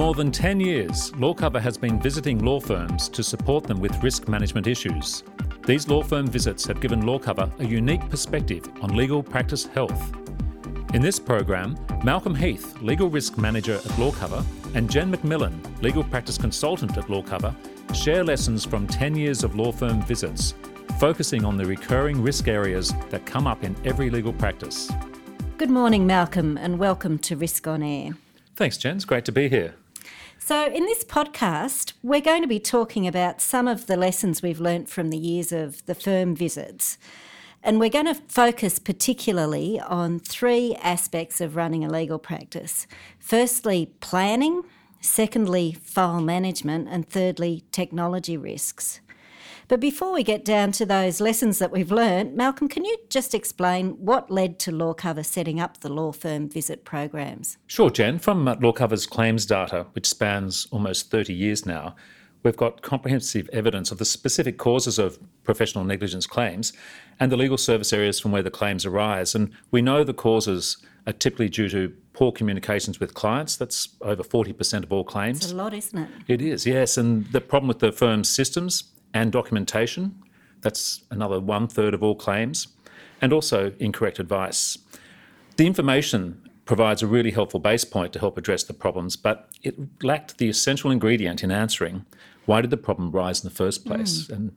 more than 10 years, LawCover has been visiting law firms to support them with risk management issues. These law firm visits have given LawCover a unique perspective on legal practice health. In this program, Malcolm Heath, Legal Risk Manager at LawCover, and Jen McMillan, Legal Practice Consultant at LawCover, share lessons from 10 years of law firm visits, focusing on the recurring risk areas that come up in every legal practice. Good morning, Malcolm, and welcome to Risk on Air. Thanks, Jen. It's great to be here. So in this podcast, we're going to be talking about some of the lessons we've learnt from the years of the firm visits. And we're going to focus particularly on three aspects of running a legal practice. Firstly, planning. Secondly, file management. And thirdly, technology risks. But before we get down to those lessons that we've learnt, Malcolm, can you just explain what led to LawCover setting up the law firm visit programs? Sure, Jen. From LawCover's claims data, which spans almost 30 years now, we've got comprehensive evidence of the specific causes of professional negligence claims and the legal service areas from where the claims arise. And we know the causes are typically due to poor communications with clients. That's over 40% of all claims. It's a lot, isn't it? It is, yes. And the problem with the firm's systems and documentation, that's another 1/3 of all claims, and also incorrect advice. The information provides a really helpful base point to help address the problems, but it lacked the essential ingredient in answering why did the problem rise in the first place and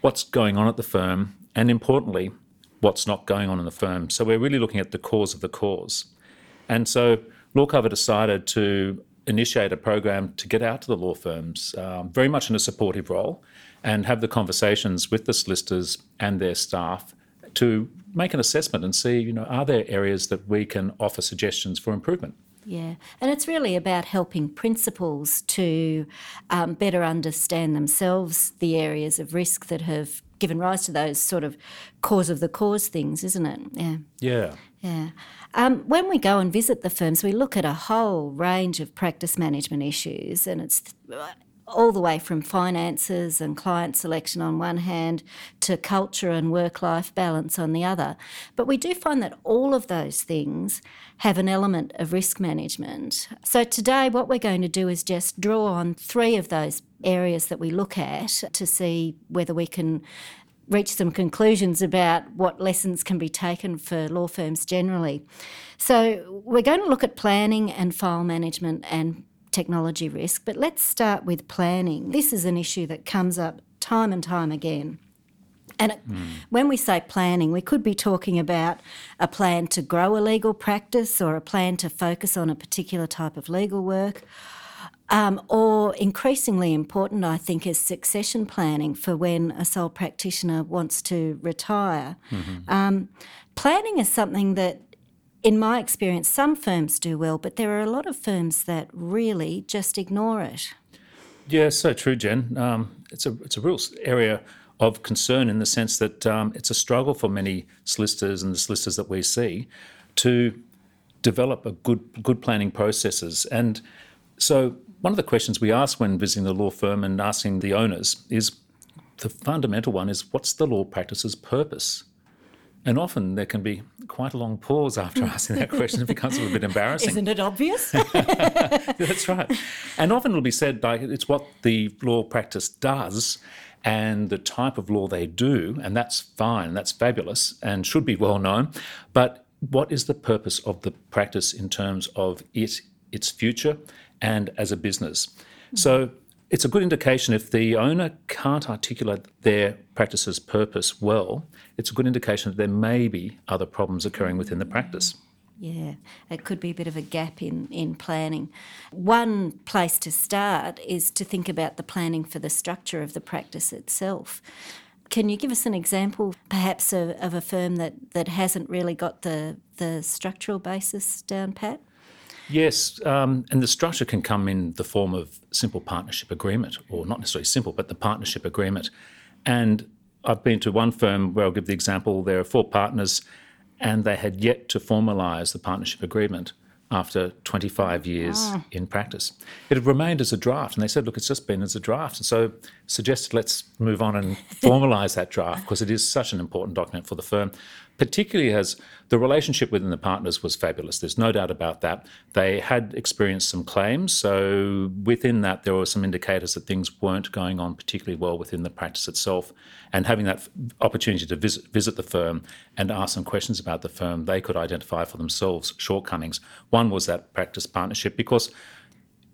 what's going on at the firm, and importantly, what's not going on in the firm. So we're really looking at the cause of the cause. And so LawCover decided to initiate a program to get out to the law firms, very much in a supportive role, and have the conversations with the solicitors and their staff to make an assessment and see, are there areas that we can offer suggestions for improvement? Yeah, and it's really about helping principals to better understand themselves the areas of risk that have given rise to those sort of cause of the cause things, isn't it? Yeah. When we go and visit the firms, we look at a whole range of practice management issues, and it's all the way from finances and client selection on one hand to culture and work-life balance on the other. But we do find that all of those things have an element of risk management. So today what we're going to do is just draw on three of those areas that we look at to see whether we can reach some conclusions about what lessons can be taken for law firms generally. So we're going to look at planning and file management and technology risk, but let's start with planning. This is an issue that comes up time and time again. And when we say planning, we could be talking about a plan to grow a legal practice or a plan to focus on a particular type of legal work. Or increasingly important, I think, is succession planning for when a sole practitioner wants to retire. Planning is something that, in my experience, some firms do well, but there are a lot of firms that really just ignore it. Yeah, so true, Jen. It's a real area of concern in the sense that it's a struggle for many solicitors and the solicitors that we see to develop a good planning processes. And so one of the questions we ask when visiting the law firm and asking the owners is, the fundamental one is, what's the law practice's purpose? And often there can be quite a long pause after asking that question. It becomes a little bit embarrassing. Isn't it obvious? That's right. And often it'll be said like it's what the law practice does and the type of law they do, and that's fine, that's fabulous and should be well known. But what is the purpose of the practice in terms of its future and as a business? So it's a good indication if the owner can't articulate their practice's purpose well, it's a good indication that there may be other problems occurring within the practice. Yeah, it could be a bit of a gap in planning. One place to start is to think about the planning for the structure of the practice itself. Can you give us an example perhaps of a firm that hasn't really got the structural basis down pat? Yes, and the structure can come in the form of simple partnership agreement, or not necessarily simple, but the partnership agreement. And I've been to one firm where I'll give the example, there are four partners and they had yet to formalise the partnership agreement after 25 years in practice. It had remained as a draft and they said, look, it's just been as a draft. And so suggested let's move on and formalise that draft because it is such an important document for the firm. particularly as the relationship within the partners was fabulous. There's no doubt about that. They had experienced some claims, so within that there were some indicators that things weren't going on particularly well within the practice itself. And having that opportunity to visit the firm and ask some questions about the firm, they could identify for themselves shortcomings. One was that practice partnership, because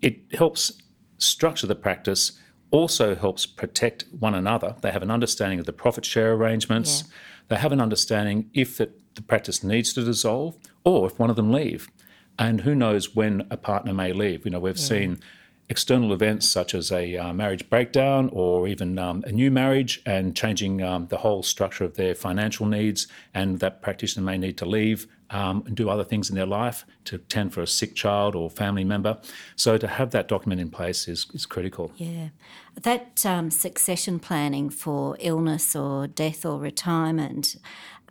it helps structure the practice, also helps protect one another. They have an understanding of the profit share arrangements. Yeah. They have an understanding if the practice needs to dissolve or if one of them leave. And who knows when a partner may leave. You know, we've seen external events such as a marriage breakdown or even a new marriage and changing the whole structure of their financial needs, and that practitioner may need to leave and do other things in their life to tend for a sick child or family member. So to have that document in place is critical. Yeah. That succession planning for illness or death or retirement,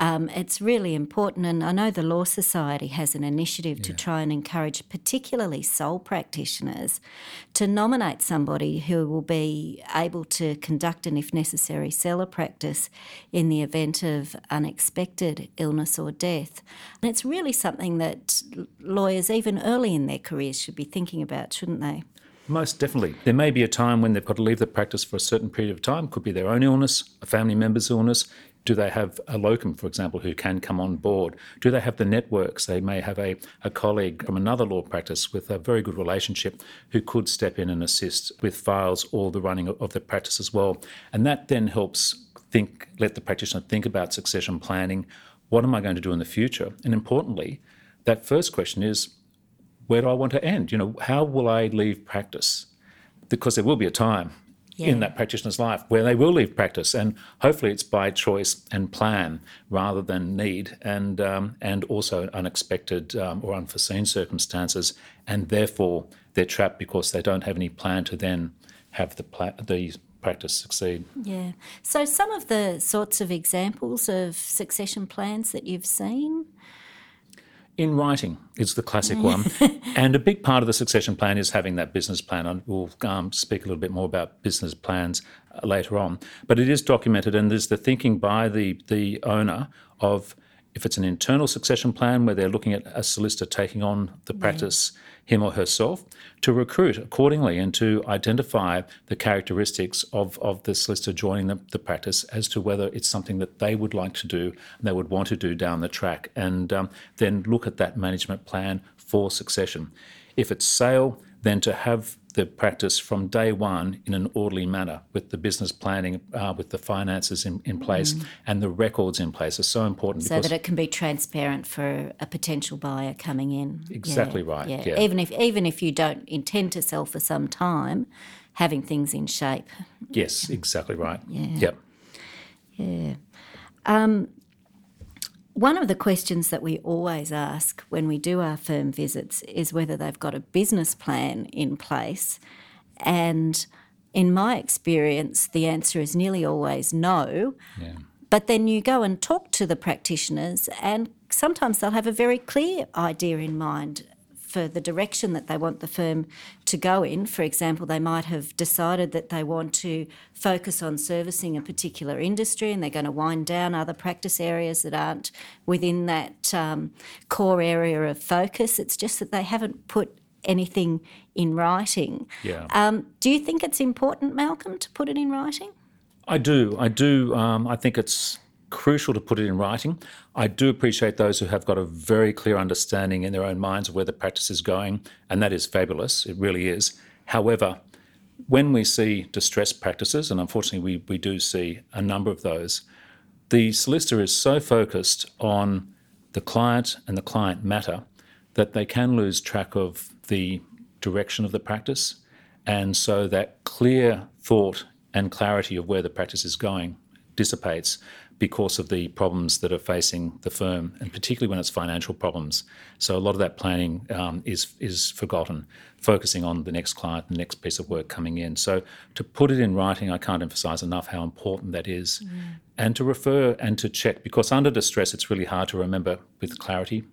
it's really important. And I know the Law Society has an initiative to try and encourage particularly sole practitioners to nominate somebody who will be able to conduct and, if necessary, sell a practice in the event of unexpected illness or death. And it's really something that lawyers, even early in their careers, should be thinking about, shouldn't they? Most definitely. There may be a time when they've got to leave the practice for a certain period of time. Could be their own illness, a family member's illness. Do they have a locum, for example, who can come on board? Do they have the networks? They may have a colleague from another law practice with a very good relationship who could step in and assist with files or the running of the practice as well. And that then helps let the practitioner think about succession planning. What am I going to do in the future? And importantly, that first question is, where do I want to end? You know, how will I leave practice? Because there will be a time in that practitioner's life where they will leave practice, and hopefully it's by choice and plan rather than need, and also unexpected or unforeseen circumstances, and therefore they're trapped because they don't have any plan to then have the practice succeed. Yeah. So some of the sorts of examples of succession plans that you've seen? In writing is the classic one. And a big part of the succession plan is having that business plan. And we'll speak a little bit more about business plans later on. But it is documented, and there's the thinking by the owner of, if it's an internal succession plan where they're looking at a solicitor taking on the practice, him or herself, to recruit accordingly and to identify the characteristics of the solicitor joining the practice as to whether it's something that they would like to do and they would want to do down the track, and then look at that management plan for succession. If it's sale, then to have the practice from day one in an orderly manner with the business planning, with the finances in place and the records in place are so important. So that it can be transparent for a potential buyer coming in. Exactly right. Yeah. Yeah. Even if you don't intend to sell for some time, having things in shape. Yes, exactly right. Yeah. Yeah. Yeah. One of the questions that we always ask when we do our firm visits is whether they've got a business plan in place. And in my experience, the answer is nearly always no. Yeah. But then you go and talk to the practitioners, and sometimes they'll have a very clear idea in mind for the direction that they want the firm to go in. For example, they might have decided that they want to focus on servicing a particular industry, and they're going to wind down other practice areas that aren't within that core area of focus. It's just that they haven't put anything in writing. Yeah. Do you think it's important, Malcolm, to put it in writing? I do. I think it's crucial to put it in writing. I do appreciate those who have got a very clear understanding in their own minds of where the practice is going, and that is fabulous. It really is. However, when we see distressed practices, and unfortunately we do see a number of those, the solicitor is so focused on the client and the client matter that they can lose track of the direction of the practice, and so that clear thought and clarity of where the practice is going dissipates because of the problems that are facing the firm, and particularly when it's financial problems. So a lot of that planning is forgotten, focusing on the next client, the next piece of work coming in. So to put it in writing, I can't emphasise enough how important that is. Mm. And to refer and to check, because under distress it's really hard to remember with clarity.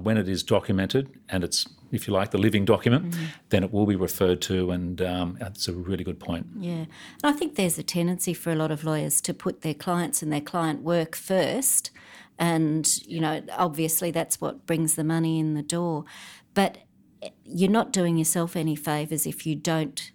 When it is documented and it's, if you like, the living document, then it will be referred to, and that's a really good point. Yeah, and I think there's a tendency for a lot of lawyers to put their clients and their client work first And, you know, obviously that's what brings the money in the door. But you're not doing yourself any favours if you don't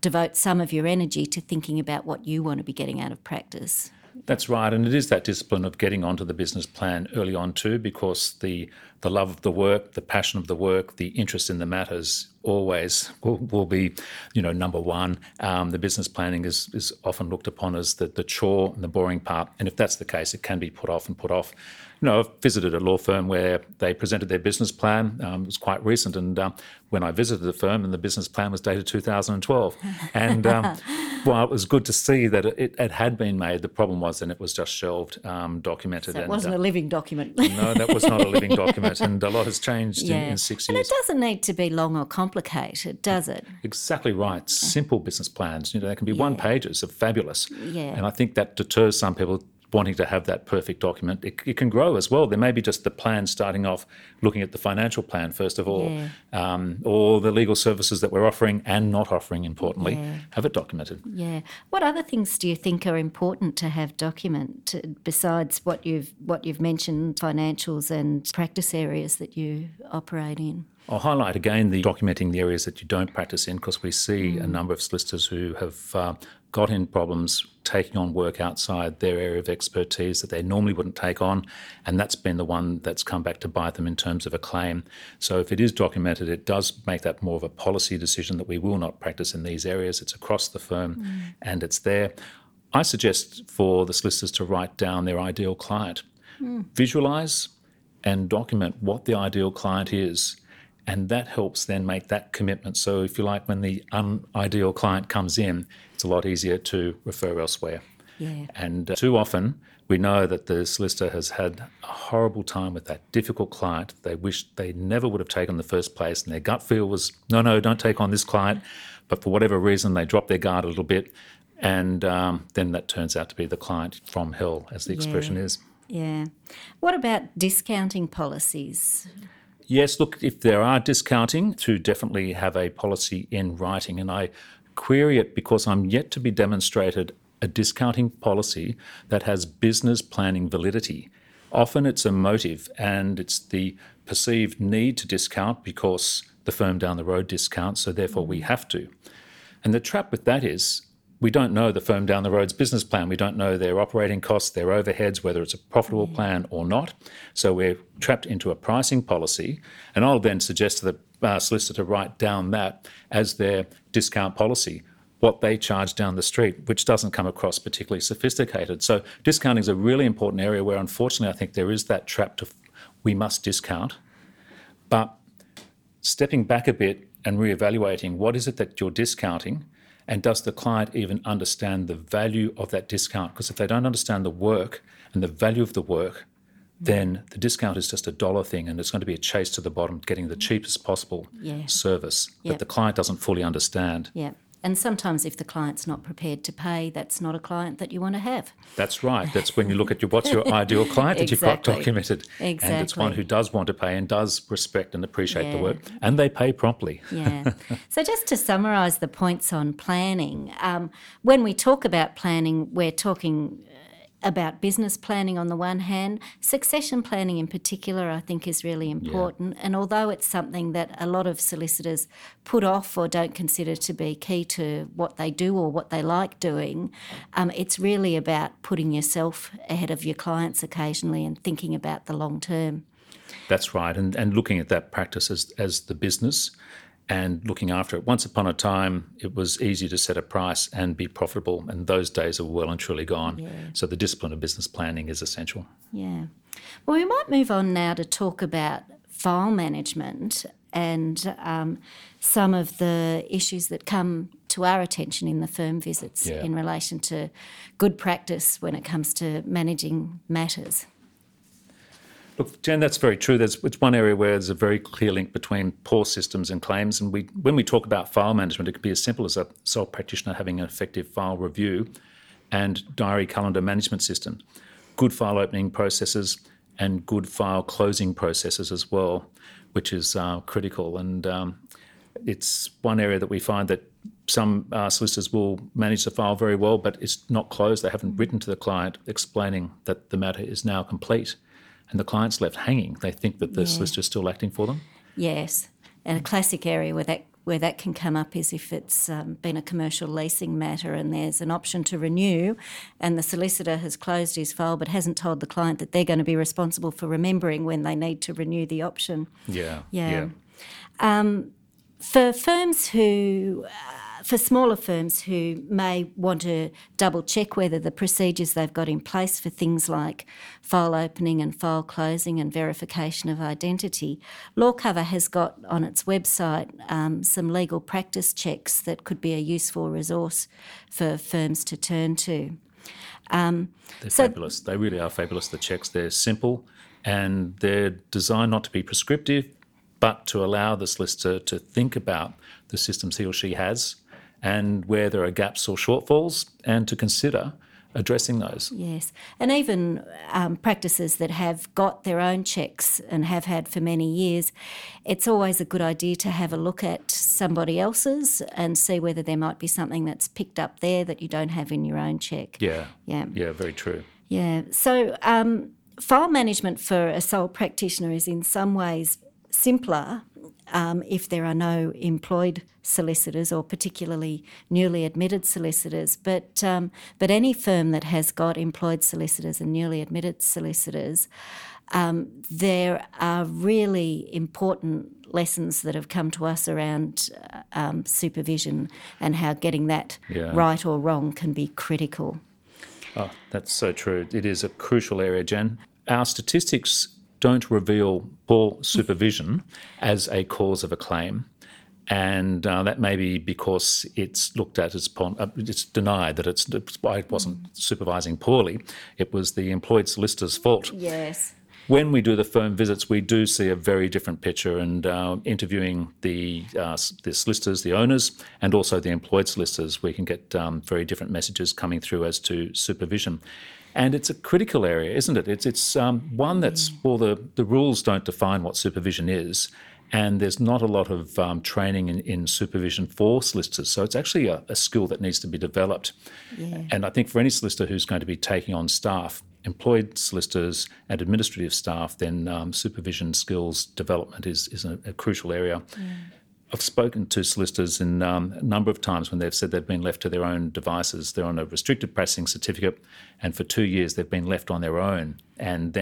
devote some of your energy to thinking about what you want to be getting out of practice. That's right, and it is that discipline of getting onto the business plan early on too, because the love of the work, the passion of the work, the interest in the matters always will be, you know, number one. The business planning is often looked upon as the chore and the boring part, and if that's the case, it can be put off and put off. You know, I've visited a law firm where they presented their business plan. It was quite recent, and when I visited the firm, and the business plan was dated 2012. And while it was good to see that it had been made, the problem was then it was just shelved, documented. So it wasn't a living document. No, that was not a living document, and a lot has changed in 6 years. And it doesn't need to be long or complicated, does it? Exactly right. Simple business plans. You know, they can be one pages of fabulous. Yeah. And I think that deters some people wanting to have that perfect document. It can grow as well. There may be just the plan starting off looking at the financial plan first of all, or the legal services that we're offering and not offering, importantly, have it documented. Yeah. What other things do you think are important to have documented besides what you've mentioned, financials and practice areas that you operate in? I'll highlight again the documenting the areas that you don't practice in, because we see a number of solicitors who have got in problems taking on work outside their area of expertise that they normally wouldn't take on, and that's been the one that's come back to bite them in terms of a claim. So if it is documented, it does make that more of a policy decision that we will not practice in these areas. It's across the firm and it's there. I suggest for the solicitors to write down their ideal client, visualise and document what the ideal client is. And that helps then make that commitment. So if you like, when the unideal client comes in, it's a lot easier to refer elsewhere. Yeah. And too often we know that the solicitor has had a horrible time with that difficult client they wish they never would have taken in the first place, and their gut feel was, no, don't take on this client. But for whatever reason, they drop their guard a little bit, and then that turns out to be the client from hell, as the expression is. Yeah. What about discounting policies? Yes, look, if there are discounting, to definitely have a policy in writing. And I query it because I'm yet to be demonstrated a discounting policy that has business planning validity. Often it's a motive, and it's the perceived need to discount because the firm down the road discounts, so therefore we have to. And the trap with that is we don't know the firm down the road's business plan. We don't know their operating costs, their overheads, whether it's a profitable plan or not. So we're trapped into a pricing policy. And I'll then suggest to the solicitor to write down that as their discount policy, what they charge down the street, which doesn't come across particularly sophisticated. So discounting is a really important area where, unfortunately, I think there is that trap to we must discount. But stepping back a bit and reevaluating what is it that you're discounting, and does the client even understand the value of that discount? Because if they don't understand the work and the value of the work, then the discount is just a dollar thing, and it's going to be a chase to the bottom, getting the cheapest possible service that the client doesn't fully understand. Yeah. And sometimes if the client's not prepared to pay, that's not a client that you want to have. That's right. That's when you look at what's your ideal client that you've got documented. Exactly. And it's one who does want to pay and does respect and appreciate the work, and they pay promptly. Yeah. So just to summarise the points on planning, when we talk about planning, we're talking about business planning on the one hand. Succession planning in particular I think is really important, and although it's something that a lot of solicitors put off or don't consider to be key to what they do or what they like doing, it's really about putting yourself ahead of your clients occasionally and thinking about the long term. That's right, and looking at that practice as the business and looking after it. Once upon a time, it was easy to set a price and be profitable, and those days are well and truly gone. Yeah. So the discipline of business planning is essential. Yeah. Well, we might move on now to talk about file management and some of the issues that come to our attention in the firm visits in relation to good practice when it comes to managing matters. Look, Jen, that's very true. It's one area where there's a very clear link between poor systems and claims. And when we talk about file management, it could be as simple as a sole practitioner having an effective file review and diary calendar management system, good file opening processes and good file closing processes as well, which is critical. And it's one area that we find that some solicitors will manage the file very well, but it's not closed. They haven't written to the client explaining that the matter is now complete. and the client's left hanging. They think that the solicitor's still acting for them. Yes, and a classic area where that can come up is if it's been a commercial leasing matter and there's an option to renew and the solicitor has closed his file but hasn't told the client that they're going to be responsible for remembering when they need to renew the option. For firms who... For smaller firms who may want to double-check whether the procedures they've got in place for things like file opening and file closing and verification of identity, LawCover has got on its website some legal practice checks that could be a useful resource for firms to turn to. They're fabulous. They really are fabulous, the checks. They're simple and they're designed not to be prescriptive but to allow the solicitor to think about the systems he or she has and where there are gaps or shortfalls, and to consider addressing those. Yes, and even practices that have got their own checks and have had for many years, it's always a good idea to have a look at somebody else's and see whether there might be something that's picked up there that you don't have in your own check. Yeah, very true. Yeah, so file management for a sole practitioner is in some ways simpler if there are no employed solicitors or particularly newly admitted solicitors. But any firm that has got employed solicitors and newly admitted solicitors, there are really important lessons that have come to us around supervision and how getting that right or wrong can be critical. Oh, that's so true. It is a crucial area, Jen. Our statistics don't reveal poor supervision as a cause of a claim, and that may be because it's looked at as it's denied that it wasn't supervising poorly. It was the employed solicitor's fault. Yes. When we do the firm visits, we do see a very different picture, and interviewing the solicitors, the owners, and also the employed solicitors, we can get very different messages coming through as to supervision. And it's a critical area, isn't it? It's one that's, well, the rules don't define what supervision is, and there's not a lot of training in supervision for solicitors. So it's actually a skill that needs to be developed. Yeah. And I think for any solicitor who's going to be taking on staff, employed solicitors and administrative staff, then supervision skills development is a crucial area. Yeah. I've spoken to solicitors in a number of times when they've said they've been left to their own devices. They're on a restricted practicing certificate, and for 2 years they've been left on their own. And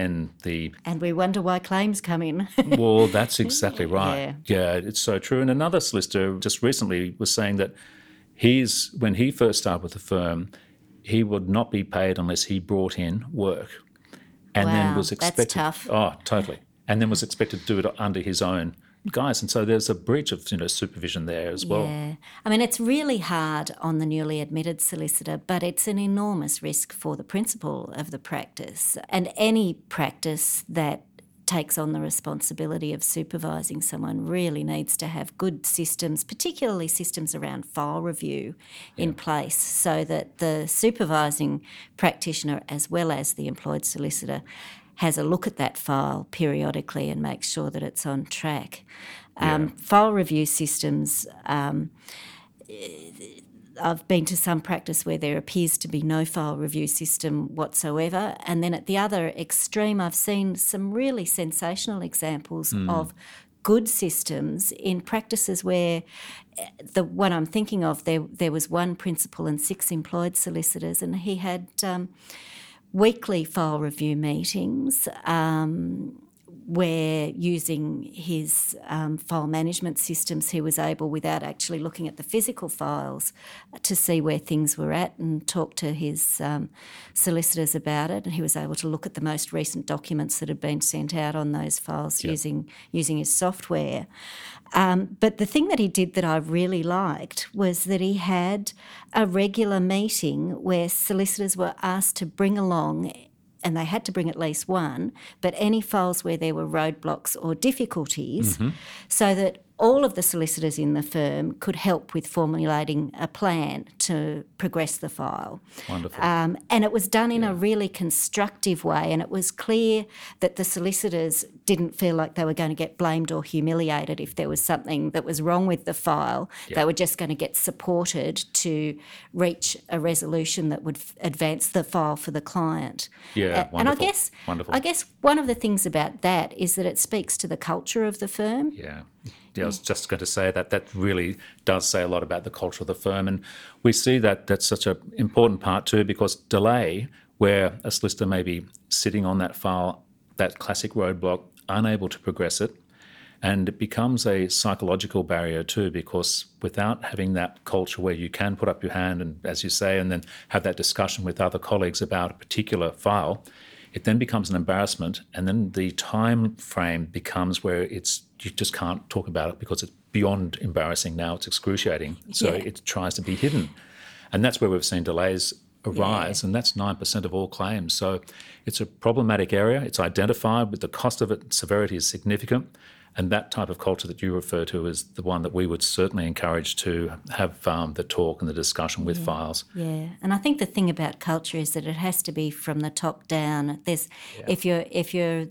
we wonder why claims come in. Well, that's exactly right. Yeah, it's so true. And another solicitor just recently was saying that when he first started with the firm, he would not be paid unless he brought in work. And then was expected. That's tough. Oh, totally. And then was expected to do it under his own guys, and so there's a breach of supervision there as well. Yeah, I mean, it's really hard on the newly admitted solicitor, but it's an enormous risk for the principal of the practice, and any practice that takes on the responsibility of supervising someone really needs to have good systems, particularly systems around file review in place, so that the supervising practitioner as well as the employed solicitor has a look at that file periodically and makes sure that it's on track. File review systems, I've been to some practice where there appears to be no file review system whatsoever, and then at the other extreme I've seen some really sensational examples of good systems in practices where the one I'm thinking of, there was one principal and 6 employed solicitors, and he had... weekly file review meetings where, using his file management systems, he was able, without actually looking at the physical files, to see where things were at and talk to his solicitors about it. And he was able to look at the most recent documents that had been sent out on those files using his software. But the thing that he did that I really liked was that he had a regular meeting where solicitors were asked to bring along, and they had to bring at least one, but any files where there were roadblocks or difficulties, so that all of the solicitors in the firm could help with formulating a plan to progress the file. Wonderful. And it was done in a really constructive way, and it was clear that the solicitors didn't feel like they were going to get blamed or humiliated if there was something that was wrong with the file. Yeah. They were just going to get supported to reach a resolution that would advance the file for the client. Yeah, wonderful. And I guess one of the things about that is that it speaks to the culture of the firm. Yeah, I was just going to say that really does say a lot about the culture of the firm, and we see that that's such an important part too, because delay, where a solicitor may be sitting on that file, that classic roadblock, unable to progress it, and it becomes a psychological barrier too, because without having that culture where you can put up your hand and, as you say, and then have that discussion with other colleagues about a particular file, it then becomes an embarrassment, and then the time frame becomes where you just can't talk about it because it's beyond embarrassing now, it's excruciating. So it tries to be hidden. And that's where we've seen delays arise, and that's 9% of all claims. So it's a problematic area, it's identified, but the cost of it, severity is significant, and that type of culture that you refer to is the one that we would certainly encourage to have the talk and the discussion with files. Yeah, and I think the thing about culture is that it has to be from the top down. There's, if you're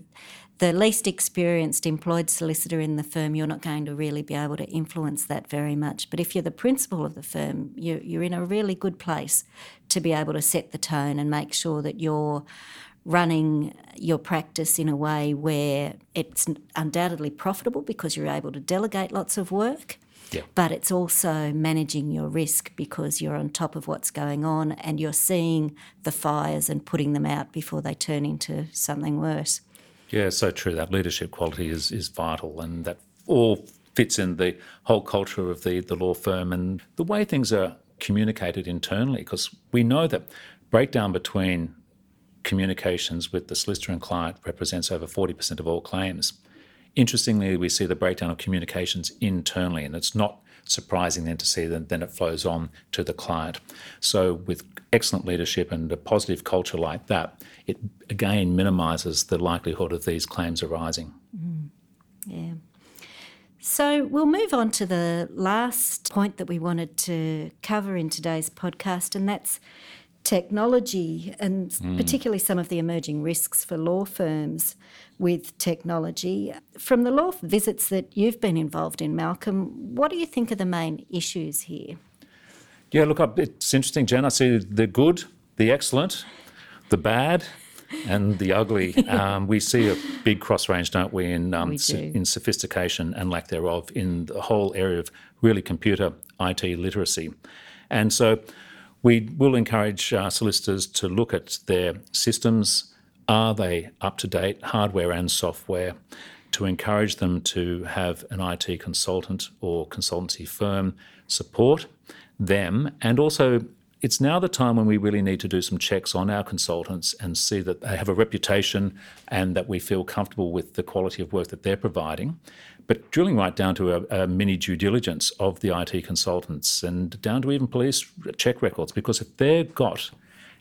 the least experienced employed solicitor in the firm, you're not going to really be able to influence that very much. But if you're the principal of the firm, you're in a really good place to be able to set the tone and make sure that you're running your practice in a way where it's undoubtedly profitable because you're able to delegate lots of work, but it's also managing your risk because you're on top of what's going on and you're seeing the fires and putting them out before they turn into something worse. Yeah, so true. That leadership quality is vital, and that all fits in the whole culture of the law firm and the way things are communicated internally, because we know that breakdown between communications with the solicitor and client represents over 40% of all claims. Interestingly, we see the breakdown of communications internally, and it's not surprising then to see that then it flows on to the client. So with excellent leadership and a positive culture like that, it again minimises the likelihood of these claims arising. Mm. Yeah. So we'll move on to the last point that we wanted to cover in today's podcast, and that's technology, and particularly some of the emerging risks for law firms with technology. From the law visits that you've been involved in, Malcolm, what do you think are the main issues here? Yeah, look, it's interesting, Jen. I see the good, the excellent, the bad and the ugly. We see a big cross range, don't we, in sophistication and lack thereof in the whole area of really computer IT literacy. And so we will encourage solicitors to look at their systems. Are they up to date, hardware and software, to encourage them to have an IT consultant or consultancy firm support them. And also, it's now the time when we really need to do some checks on our consultants and see that they have a reputation and that we feel comfortable with the quality of work that they're providing. But drilling right down to a mini due diligence of the IT consultants and down to even police check records, because if they've got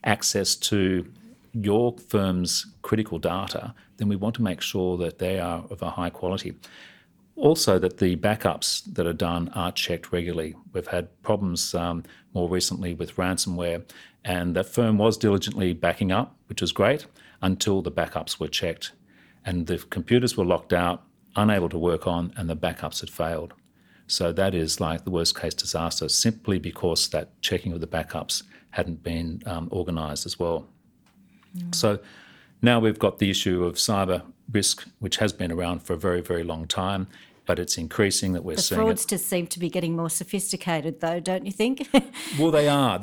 access to your firm's critical data, then we want to make sure that they are of a high quality. Also, that the backups that are done are checked regularly. We've had problems more recently with ransomware, and that firm was diligently backing up, which was great, until the backups were checked and the computers were locked out, unable to work on, and the backups had failed. So that is like the worst case disaster, simply because that checking of the backups hadn't been organised as well. Mm. So now we've got the issue of cyber risk, which has been around for a very, very long time, but it's increasing that we're seeing it. The fraudsters seem to be getting more sophisticated, though, don't you think? Well, they are,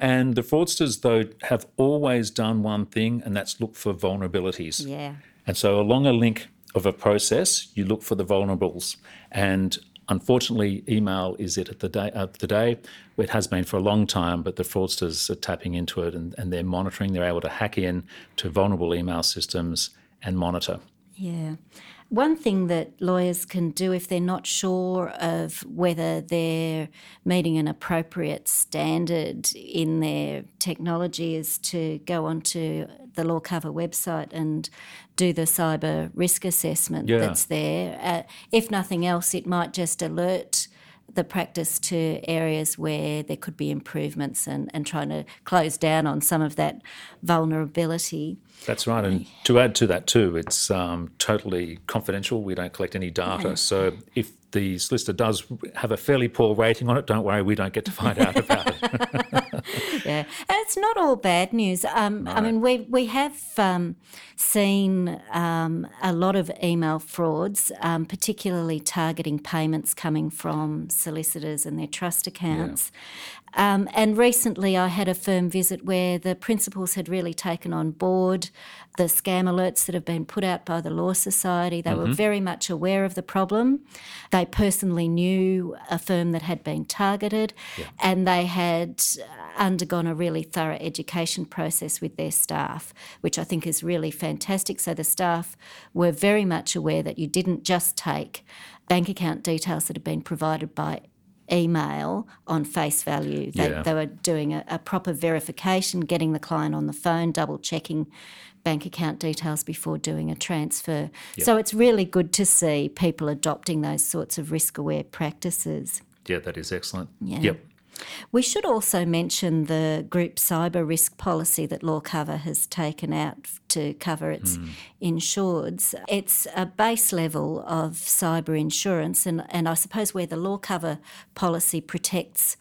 and the fraudsters, though, have always done one thing, and that's look for vulnerabilities. Yeah. And so along a link of a process, you look for the vulnerables, and unfortunately, email is it at the day. It has been for a long time, but the fraudsters are tapping into it and they're monitoring. They're able to hack in to vulnerable email systems and monitor. Yeah. One thing that lawyers can do if they're not sure of whether they're meeting an appropriate standard in their technology is to go onto the LawCover website and do the cyber risk assessment that's there. If nothing else, it might just alert the practice to areas where there could be improvements and trying to close down on some of that vulnerability. That's right. And to add to that too, it's totally confidential. We don't collect any data. So if the solicitor does have a fairly poor rating on it, don't worry, we don't get to find out about it. Yeah. And it's not all bad news. No. I mean, we have seen a lot of email frauds, particularly targeting payments coming from solicitors and their trust accounts. Yeah. And recently I had a firm visit where the principals had really taken on board the scam alerts that have been put out by the Law Society. They were very much aware of the problem. They personally knew a firm that had been targeted and they had undergone a really thorough education process with their staff, which I think is really fantastic. So the staff were very much aware that you didn't just take bank account details that had been provided by email on face value. They were doing a proper verification, getting the client on the phone, double-checking bank account details before doing a transfer. Yep. So it's really good to see people adopting those sorts of risk-aware practices. Yeah, that is excellent. Yeah. Yep. We should also mention the group cyber risk policy that LawCover has taken out to cover its insureds. It's a base level of cyber insurance, and I suppose where the LawCover policy protects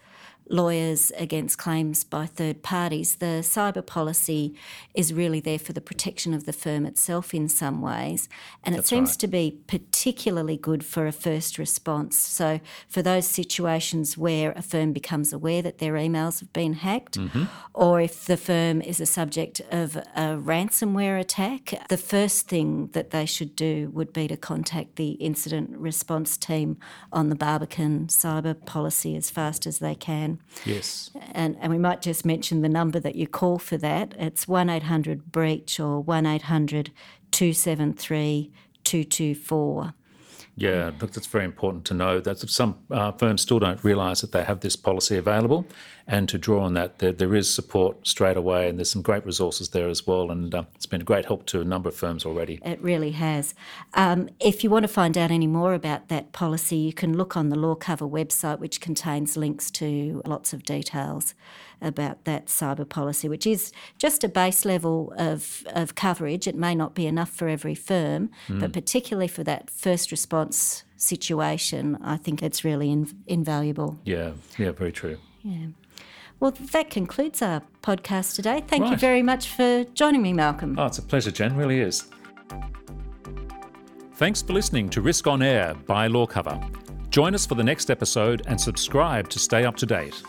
lawyers against claims by third parties, the cyber policy is really there for the protection of the firm itself in some ways, and it seems to be particularly good for a first response. So for those situations where a firm becomes aware that their emails have been hacked, or if the firm is a subject of a ransomware attack, the first thing that they should do would be to contact the incident response team on the Barbican cyber policy as fast as they can. Yes. And we might just mention the number that you call for that. It's 1800 Breach or 1800 273 224. Yeah, look, that's very important to know. That some firms still don't realise that they have this policy available, and to draw on that, there is support straight away, and there's some great resources there as well, and it's been a great help to a number of firms already. It really has. If you want to find out any more about that policy, you can look on the LawCover website, which contains links to lots of details about that cyber policy, which is just a base level of coverage. It may not be enough for every firm, but particularly for that first response situation, I think it's really invaluable. Yeah, very true. Yeah. Well, that concludes our podcast today. Thank you very much for joining me, Malcolm. Oh, it's a pleasure, Jen, really is. Thanks for listening to Risk on Air by LawCover. Join us for the next episode and subscribe to stay up to date.